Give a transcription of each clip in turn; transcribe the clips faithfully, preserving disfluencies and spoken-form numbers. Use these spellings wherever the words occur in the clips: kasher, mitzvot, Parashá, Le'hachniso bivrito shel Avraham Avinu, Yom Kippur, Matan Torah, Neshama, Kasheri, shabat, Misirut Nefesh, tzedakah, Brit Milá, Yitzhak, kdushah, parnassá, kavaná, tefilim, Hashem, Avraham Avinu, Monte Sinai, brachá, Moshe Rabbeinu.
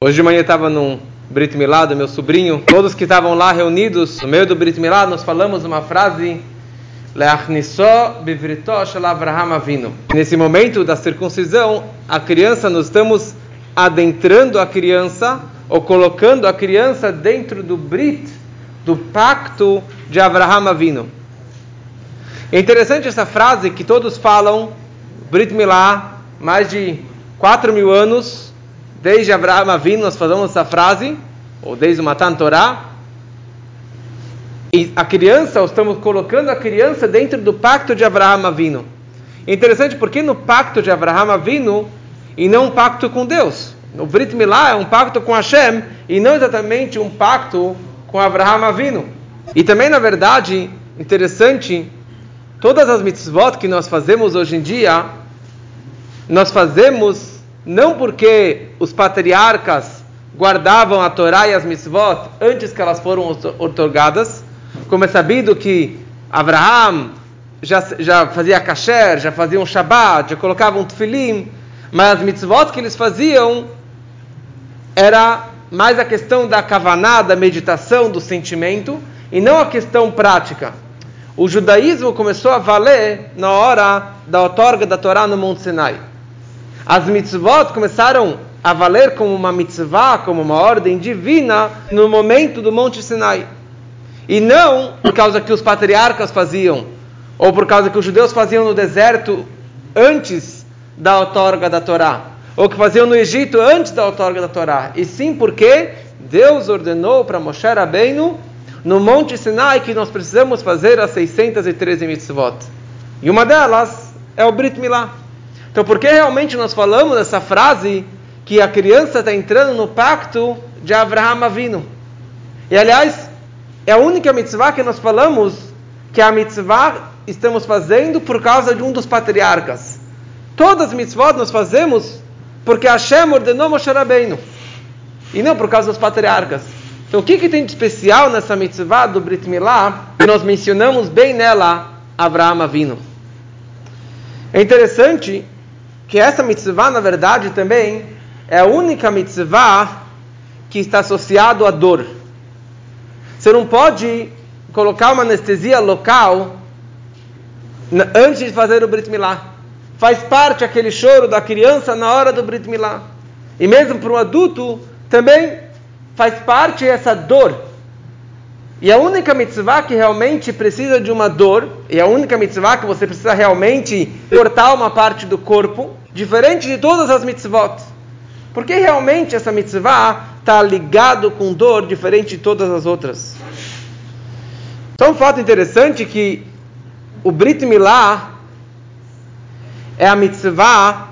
Hoje de manhã estava num Brit Milá do meu sobrinho. Todos que estavam lá reunidos, no meio do Brit Milá, nós falamos uma frase: Le'hachniso bivrito shel Avraham Avinu. Nesse momento da circuncisão, a criança, nós estamos adentrando a criança ou colocando a criança dentro do Brit, do pacto de Avraham Avinu. É interessante essa frase que todos falam, Brit Milá, mais de quatro mil anos, desde Avraham Avinu nós falamos essa frase, ou desde o Matan Torah. E a criança, estamos colocando a criança dentro do pacto de Avraham Avinu. É interessante porque no pacto de Avraham Avinu, e não um pacto com Deus. O Brit Milá é um pacto com Hashem, e não exatamente um pacto com Avraham Avinu. E também, na verdade, interessante, todas as mitzvot que nós fazemos hoje em dia, nós fazemos não porque os patriarcas guardavam a Torá e as mitzvot antes que elas foram otorgadas, como é sabido que Avraham já, já fazia kasher, já fazia um shabat, já colocava um tefilim, mas as mitzvot que eles faziam era mais a questão da kavaná, da meditação, do sentimento, e não a questão prática. O judaísmo começou a valer na hora da outorga da Torá no Monte Sinai. As mitzvot começaram a valer como uma mitzvah, como uma ordem divina, no momento do Monte Sinai. E não por causa que os patriarcas faziam, ou por causa que os judeus faziam no deserto antes da outorga da Torá, ou que faziam no Egito antes da outorga da Torá, e sim porque Deus ordenou para Moshe Rabbeinu no Monte Sinai que nós precisamos fazer as seiscentas e treze mitzvot. E uma delas é o Brit Milá. Então por que realmente nós falamos dessa frase que a criança está entrando no pacto de Avraham Avinu? E aliás, é a única mitzvah que nós falamos que a mitzvah estamos fazendo por causa de um dos patriarcas. Todas as mitzvot nós fazemos porque Hashem ordenou Moshe Rabbeinu, e não por causa dos patriarcas. Então o que, que tem de especial nessa mitzvah do Brit Milá, que nós mencionamos bem nela, Avraham Avinu? É interessante que essa mitzvah, na verdade, também é a única mitzvah que está associada à dor. Você não pode colocar uma anestesia local antes de fazer o Brit Milá. Faz parte aquele choro da criança na hora do Brit Milá. E mesmo para um adulto, também faz parte essa dor. E a única mitzvah que realmente precisa de uma dor, e a única mitzvah que você precisa realmente cortar uma parte do corpo, diferente de todas as mitzvot. Por que realmente essa mitzvah está ligada com dor, diferente de todas as outras? Só um fato interessante que o Brit Milá é a mitzvah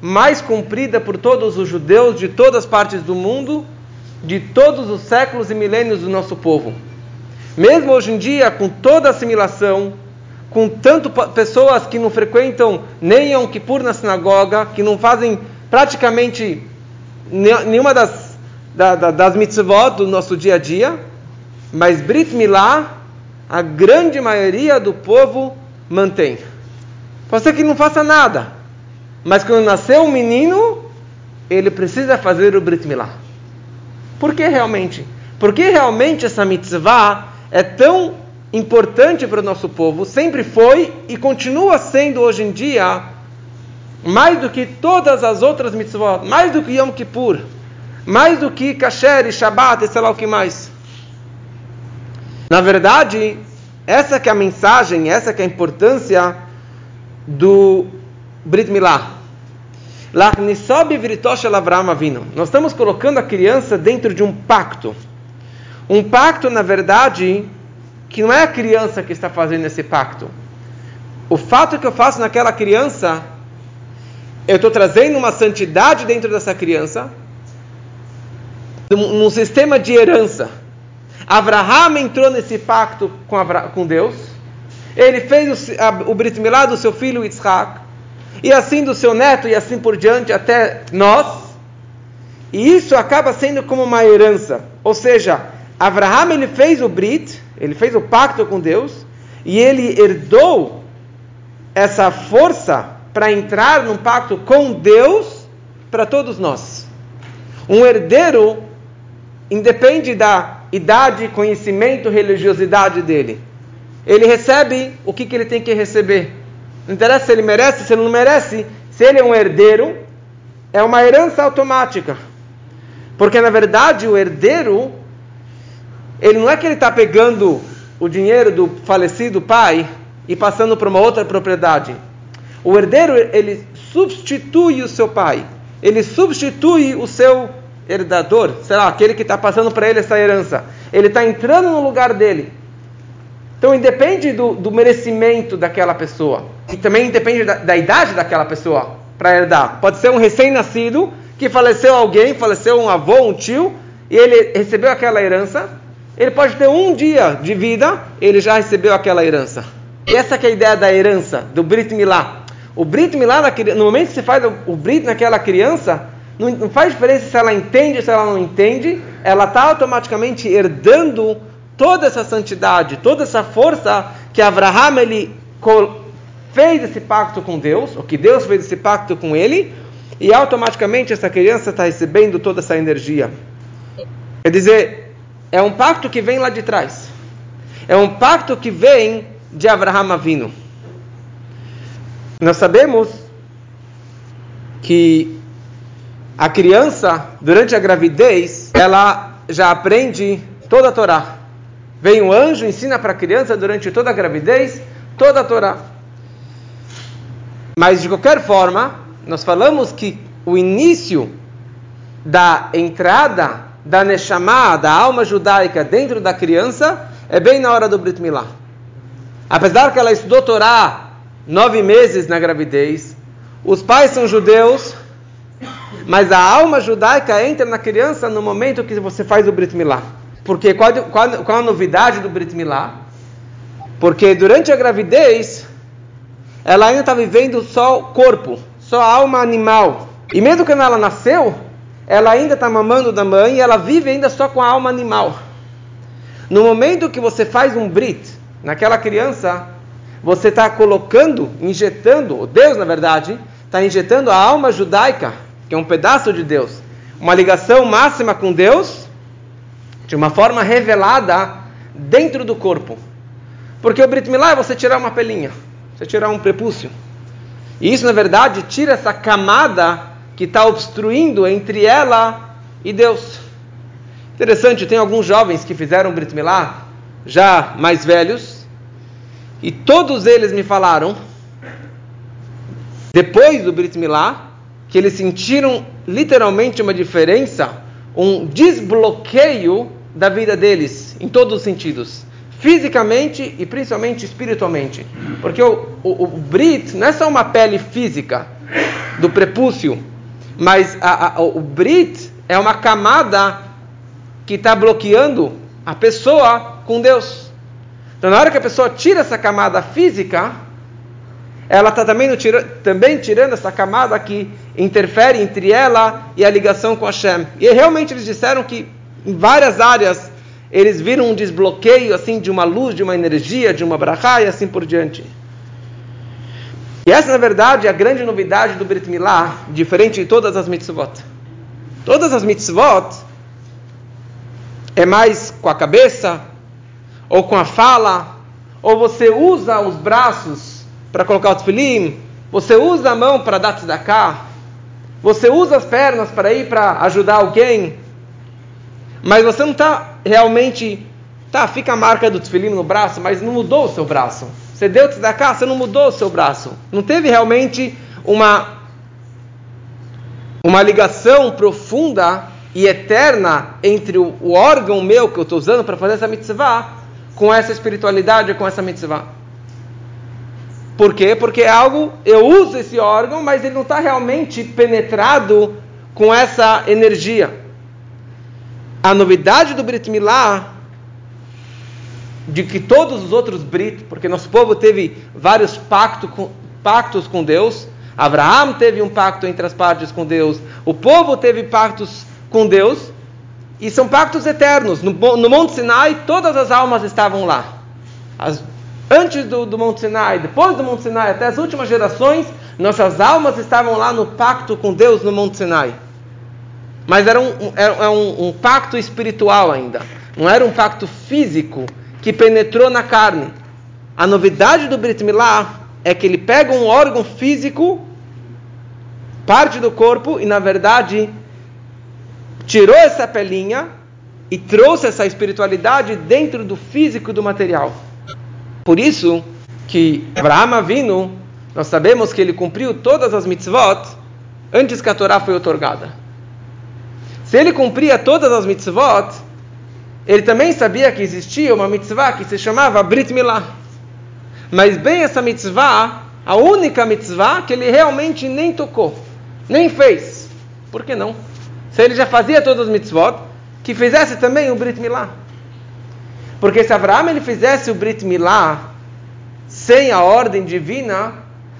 mais cumprida por todos os judeus de todas as partes do mundo, de todos os séculos e milênios do nosso povo. Mesmo hoje em dia, com toda a assimilação, com tanto pessoas que não frequentam nem Yom Kippur na sinagoga, que não fazem praticamente nenhuma das, da, da, das mitzvot do nosso dia a dia, mas Brit Milá, a grande maioria do povo mantém. Pode ser que não faça nada, mas quando nasceu um menino, ele precisa fazer o Brit Milá. Por que realmente? Por que realmente essa mitzvah é tão importante para o nosso povo? Sempre foi e continua sendo hoje em dia, mais do que todas as outras mitzvot, mais do que Yom Kippur, mais do que Kasheri, shabat e sei lá o que mais. Na verdade, essa que é a mensagem, essa que é a importância do Brit Milá. Nós estamos colocando a criança dentro de um pacto. Um pacto, na verdade, que não é a criança que está fazendo esse pacto. O fato que eu faço naquela criança, eu estou trazendo uma santidade dentro dessa criança, num sistema de herança. Avraham entrou nesse pacto com, Avra- com Deus. Ele fez o, a, o Brit Milá do seu filho Yitzhak, e assim do seu neto, e assim por diante, até nós. E isso acaba sendo como uma herança. Ou seja, Avraham, ele fez o Brit, ele fez o pacto com Deus, e ele herdou essa força para entrar num pacto com Deus para todos nós. Um herdeiro independe da idade, conhecimento, religiosidade dele. Ele recebe o que, que ele tem que receber. Não interessa se ele merece, se ele não merece. Se ele é um herdeiro, é uma herança automática. Porque, na verdade, o herdeiro, ele não é que ele está pegando o dinheiro do falecido pai e passando para uma outra propriedade. O herdeiro, ele substitui o seu pai. Ele substitui o seu herdador, sei lá, aquele que está passando para ele essa herança. Ele está entrando no lugar dele. Então, independe do, do merecimento daquela pessoa. E também independe da, da idade daquela pessoa para herdar. Pode ser um recém-nascido que faleceu alguém, faleceu um avô, um tio, e ele recebeu aquela herança. Ele pode ter um dia de vida, ele já recebeu aquela herança. E essa que é a ideia da herança, do Brit Milá. O Brit Milá, no momento que se faz o Brit naquela criança, não faz diferença se ela entende ou se ela não entende, ela está automaticamente herdando toda essa santidade, toda essa força que Avraham ele fez esse pacto com Deus, ou que Deus fez esse pacto com ele, e automaticamente essa criança está recebendo toda essa energia. Quer dizer, é um pacto que vem lá de trás. É um pacto que vem de Avraham Avinu. Nós sabemos que a criança, durante a gravidez, ela já aprende toda a Torá. Vem um anjo, ensina para a criança, durante toda a gravidez, toda a Torá. Mas, de qualquer forma, nós falamos que o início da entrada da Neshama, da alma judaica, dentro da criança, é bem na hora do Brit Milá. Apesar que ela estudou Torá nove meses na gravidez, os pais são judeus, mas a alma judaica entra na criança no momento que você faz o Brit Milá. Porque qual, qual, qual a novidade do Brit Milá? Porque durante a gravidez, ela ainda está vivendo só o corpo, só a alma animal. E mesmo quando ela nasceu, ela ainda está mamando da mãe e ela vive ainda só com a alma animal. No momento que você faz um Brit naquela criança, você está colocando, injetando, Deus na verdade, está injetando a alma judaica, que é um pedaço de Deus, uma ligação máxima com Deus, de uma forma revelada dentro do corpo. Porque o Brit Milá é você tirar uma pelinha, você tirar um prepúcio. E isso, na verdade, tira essa camada que está obstruindo entre ela e Deus. Interessante, tem alguns jovens que fizeram o Brit Milá, já mais velhos, e todos eles me falaram, depois do Brit Milá, que eles sentiram literalmente uma diferença, um desbloqueio da vida deles, em todos os sentidos, fisicamente e principalmente espiritualmente. Porque o, o, o Brit não é só uma pele física do prepúcio, mas a, a, o Brit é uma camada que está bloqueando a pessoa com Deus. Então, na hora que a pessoa tira essa camada física, ela está também, também tirando essa camada que interfere entre ela e a ligação com Hashem. E realmente eles disseram que em várias áreas eles viram um desbloqueio assim, de uma luz, de uma energia, de uma brachá e assim por diante. E essa, na verdade, é a grande novidade do Brit Milá, diferente de todas as mitzvot. Todas as mitzvot é mais com a cabeça, ou com a fala, ou você usa os braços para colocar o tefilim, você usa a mão para dar tzedakah, você usa as pernas para ir para ajudar alguém, mas você não está realmente, tá, fica a marca do tefilim no braço, mas não mudou o seu braço. Você deu tzedakah, você não mudou o seu braço. Não teve realmente uma, uma ligação profunda e eterna entre o, o órgão meu que eu estou usando para fazer essa mitzvah com essa espiritualidade, com essa mitzvah. Por quê? Porque é algo, eu uso esse órgão, mas ele não está realmente penetrado com essa energia. A novidade do Brit Milá, de que todos os outros Brit, porque nosso povo teve vários pacto com, pactos com Deus, Avraham teve um pacto entre as partes com Deus, o povo teve pactos com Deus, e são pactos eternos. No, no Monte Sinai, todas as almas estavam lá. As Antes do, do Monte Sinai, depois do Monte Sinai, até as últimas gerações, nossas almas estavam lá no pacto com Deus no Monte Sinai. Mas era um, era um, um pacto espiritual ainda. Não era um pacto físico que penetrou na carne. A novidade do Brit Milá é que ele pega um órgão físico, parte do corpo, e na verdade tirou essa pelinha e trouxe essa espiritualidade dentro do físico e do material. Por isso que Avraham Avinu, nós sabemos que ele cumpriu todas as mitzvot antes que a Torá foi otorgada. Se ele cumpria todas as mitzvot, ele também sabia que existia uma mitzvah que se chamava Brit Milá. Mas bem essa mitzvah, a única mitzvah que ele realmente nem tocou, nem fez. Por que não? Se ele já fazia todas as mitzvot, que fizesse também o Brit Milá. Porque se Avraham ele fizesse o Brit Milá sem a ordem divina,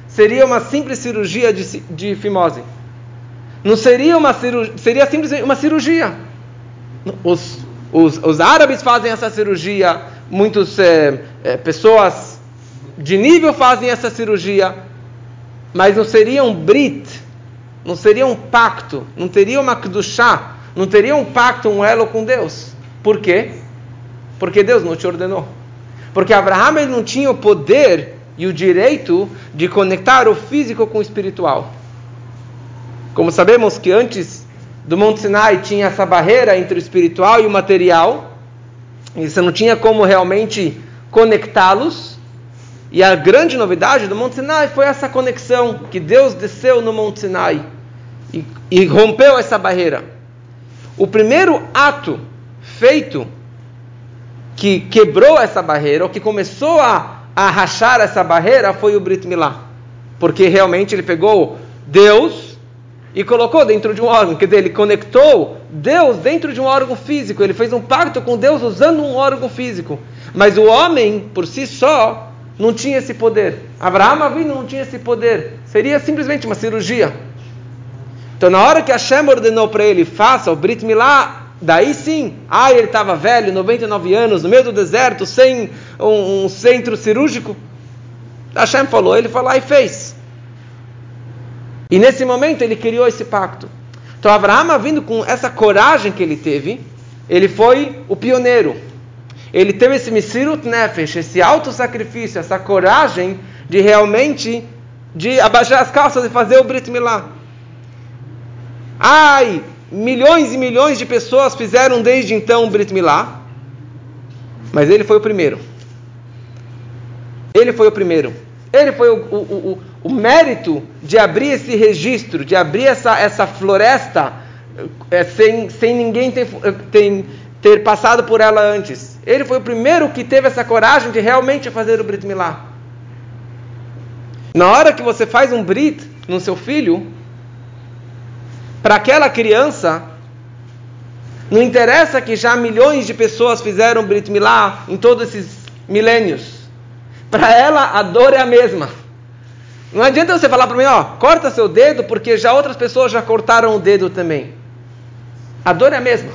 seria uma simples cirurgia de, de fimose. Não seria uma cirurgia, seria simplesmente uma cirurgia. Os, os, os árabes fazem essa cirurgia, muitas é, é, pessoas de nível fazem essa cirurgia, mas não seria um brit, não seria um pacto, não teria uma kdushah, não teria um pacto, um elo com Deus. Por quê? Porque Deus não te ordenou. Porque Avraham ele não tinha o poder e o direito de conectar o físico com o espiritual. Como sabemos que antes do Monte Sinai tinha essa barreira entre o espiritual e o material, e você não tinha como realmente conectá-los, e a grande novidade do Monte Sinai foi essa conexão, que Deus desceu no Monte Sinai e, e rompeu essa barreira. O primeiro ato feito que quebrou essa barreira, ou que começou a, a rachar essa barreira, foi o Brit Milá, porque realmente ele pegou Deus e colocou dentro de um órgão, quer dizer, ele conectou Deus dentro de um órgão físico, ele fez um pacto com Deus usando um órgão físico. Mas o homem, por si só, não tinha esse poder. Avraham Avinu não tinha esse poder, seria simplesmente uma cirurgia. Então, na hora que Hashem ordenou para ele, faça o Brit Milá, daí sim, ah, ele estava velho, noventa e nove anos, no meio do deserto, sem um, um centro cirúrgico. Hashem falou, ele foi lá e fez. E nesse momento ele criou esse pacto. Então Avraham, vindo com essa coragem que ele teve, ele foi o pioneiro. Ele teve esse Misirut Nefesh, esse autossacrifício, essa coragem de realmente de abaixar as calças e fazer o Brit Milá. Ai, milhões e milhões de pessoas fizeram desde então o Brit Milá, mas ele foi o primeiro. Ele foi o primeiro. Ele foi o, o, o, o mérito de abrir esse registro, de abrir essa, essa floresta é, sem, sem ninguém ter, ter, ter passado por ela antes. Ele foi o primeiro que teve essa coragem de realmente fazer o Brit Milá. Na hora que você faz um Brit no seu filho, para aquela criança, não interessa que já milhões de pessoas fizeram Brit Milá em todos esses milênios. Para ela, a dor é a mesma. Não adianta você falar para mim, ó, corta seu dedo, porque já outras pessoas já cortaram o dedo também. A dor é a mesma.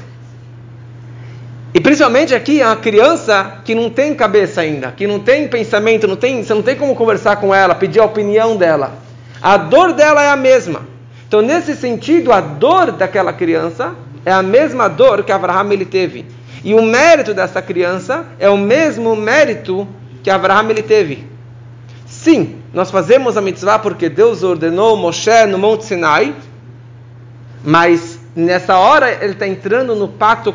E principalmente aqui, a criança que não tem cabeça ainda, que não tem pensamento, não tem, você não tem como conversar com ela, pedir a opinião dela. A dor dela é a mesma. Então, nesse sentido, a dor daquela criança é a mesma dor que Avraham ele teve. E o mérito dessa criança é o mesmo mérito que Avraham ele teve. Sim, nós fazemos a mitzvah porque Deus ordenou Moshe no Monte Sinai, mas nessa hora ele está entrando no pacto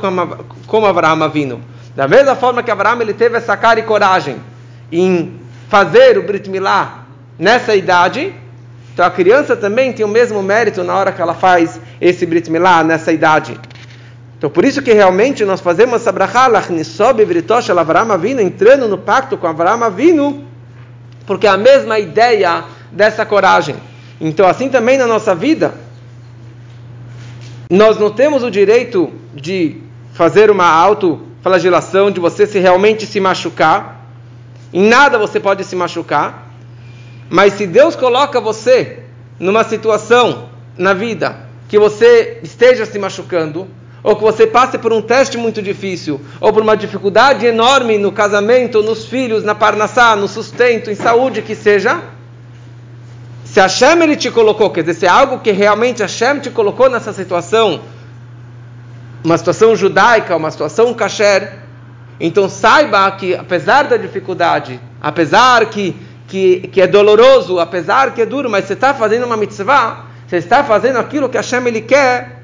com Avraham Avinu. Da mesma forma que Avraham ele teve essa cara e coragem em fazer o Brit Milá nessa idade, então a criança também tem o mesmo mérito na hora que ela faz esse Brit Milá nessa idade. Então, por isso que realmente nós fazemos essa brachá, Le'hachniso bivrito shel Avraham Avinu, entrando no pacto com Avraham Avinu, porque é a mesma ideia dessa coragem. Então, assim também na nossa vida, nós não temos o direito de fazer uma autoflagelação, de você se realmente se machucar. Em nada você pode se machucar. Mas se Deus coloca você numa situação na vida que você esteja se machucando, ou que você passe por um teste muito difícil, ou por uma dificuldade enorme no casamento, nos filhos, na parnassá, no sustento, em saúde, que seja, se Hashem ele te colocou, quer dizer, se é algo que realmente Hashem te colocou nessa situação uma situação judaica, uma situação kasher. Então saiba que, apesar da dificuldade, apesar que, que, que é doloroso, apesar que é duro, mas você está fazendo uma mitzvah, você está fazendo aquilo que Hashem ele quer.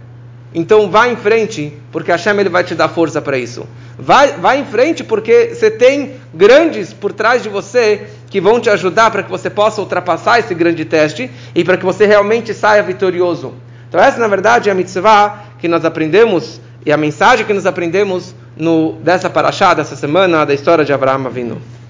Então vá em frente, porque Hashem ele vai te dar força para isso. Vai, vai em frente, porque você tem grandes por trás de você que vão te ajudar para que você possa ultrapassar esse grande teste e para que você realmente saia vitorioso. Então essa, na verdade, é a mitzvah que nós aprendemos e a mensagem que nós aprendemos no, dessa Parashá, dessa semana, da história de Avraham Avinu.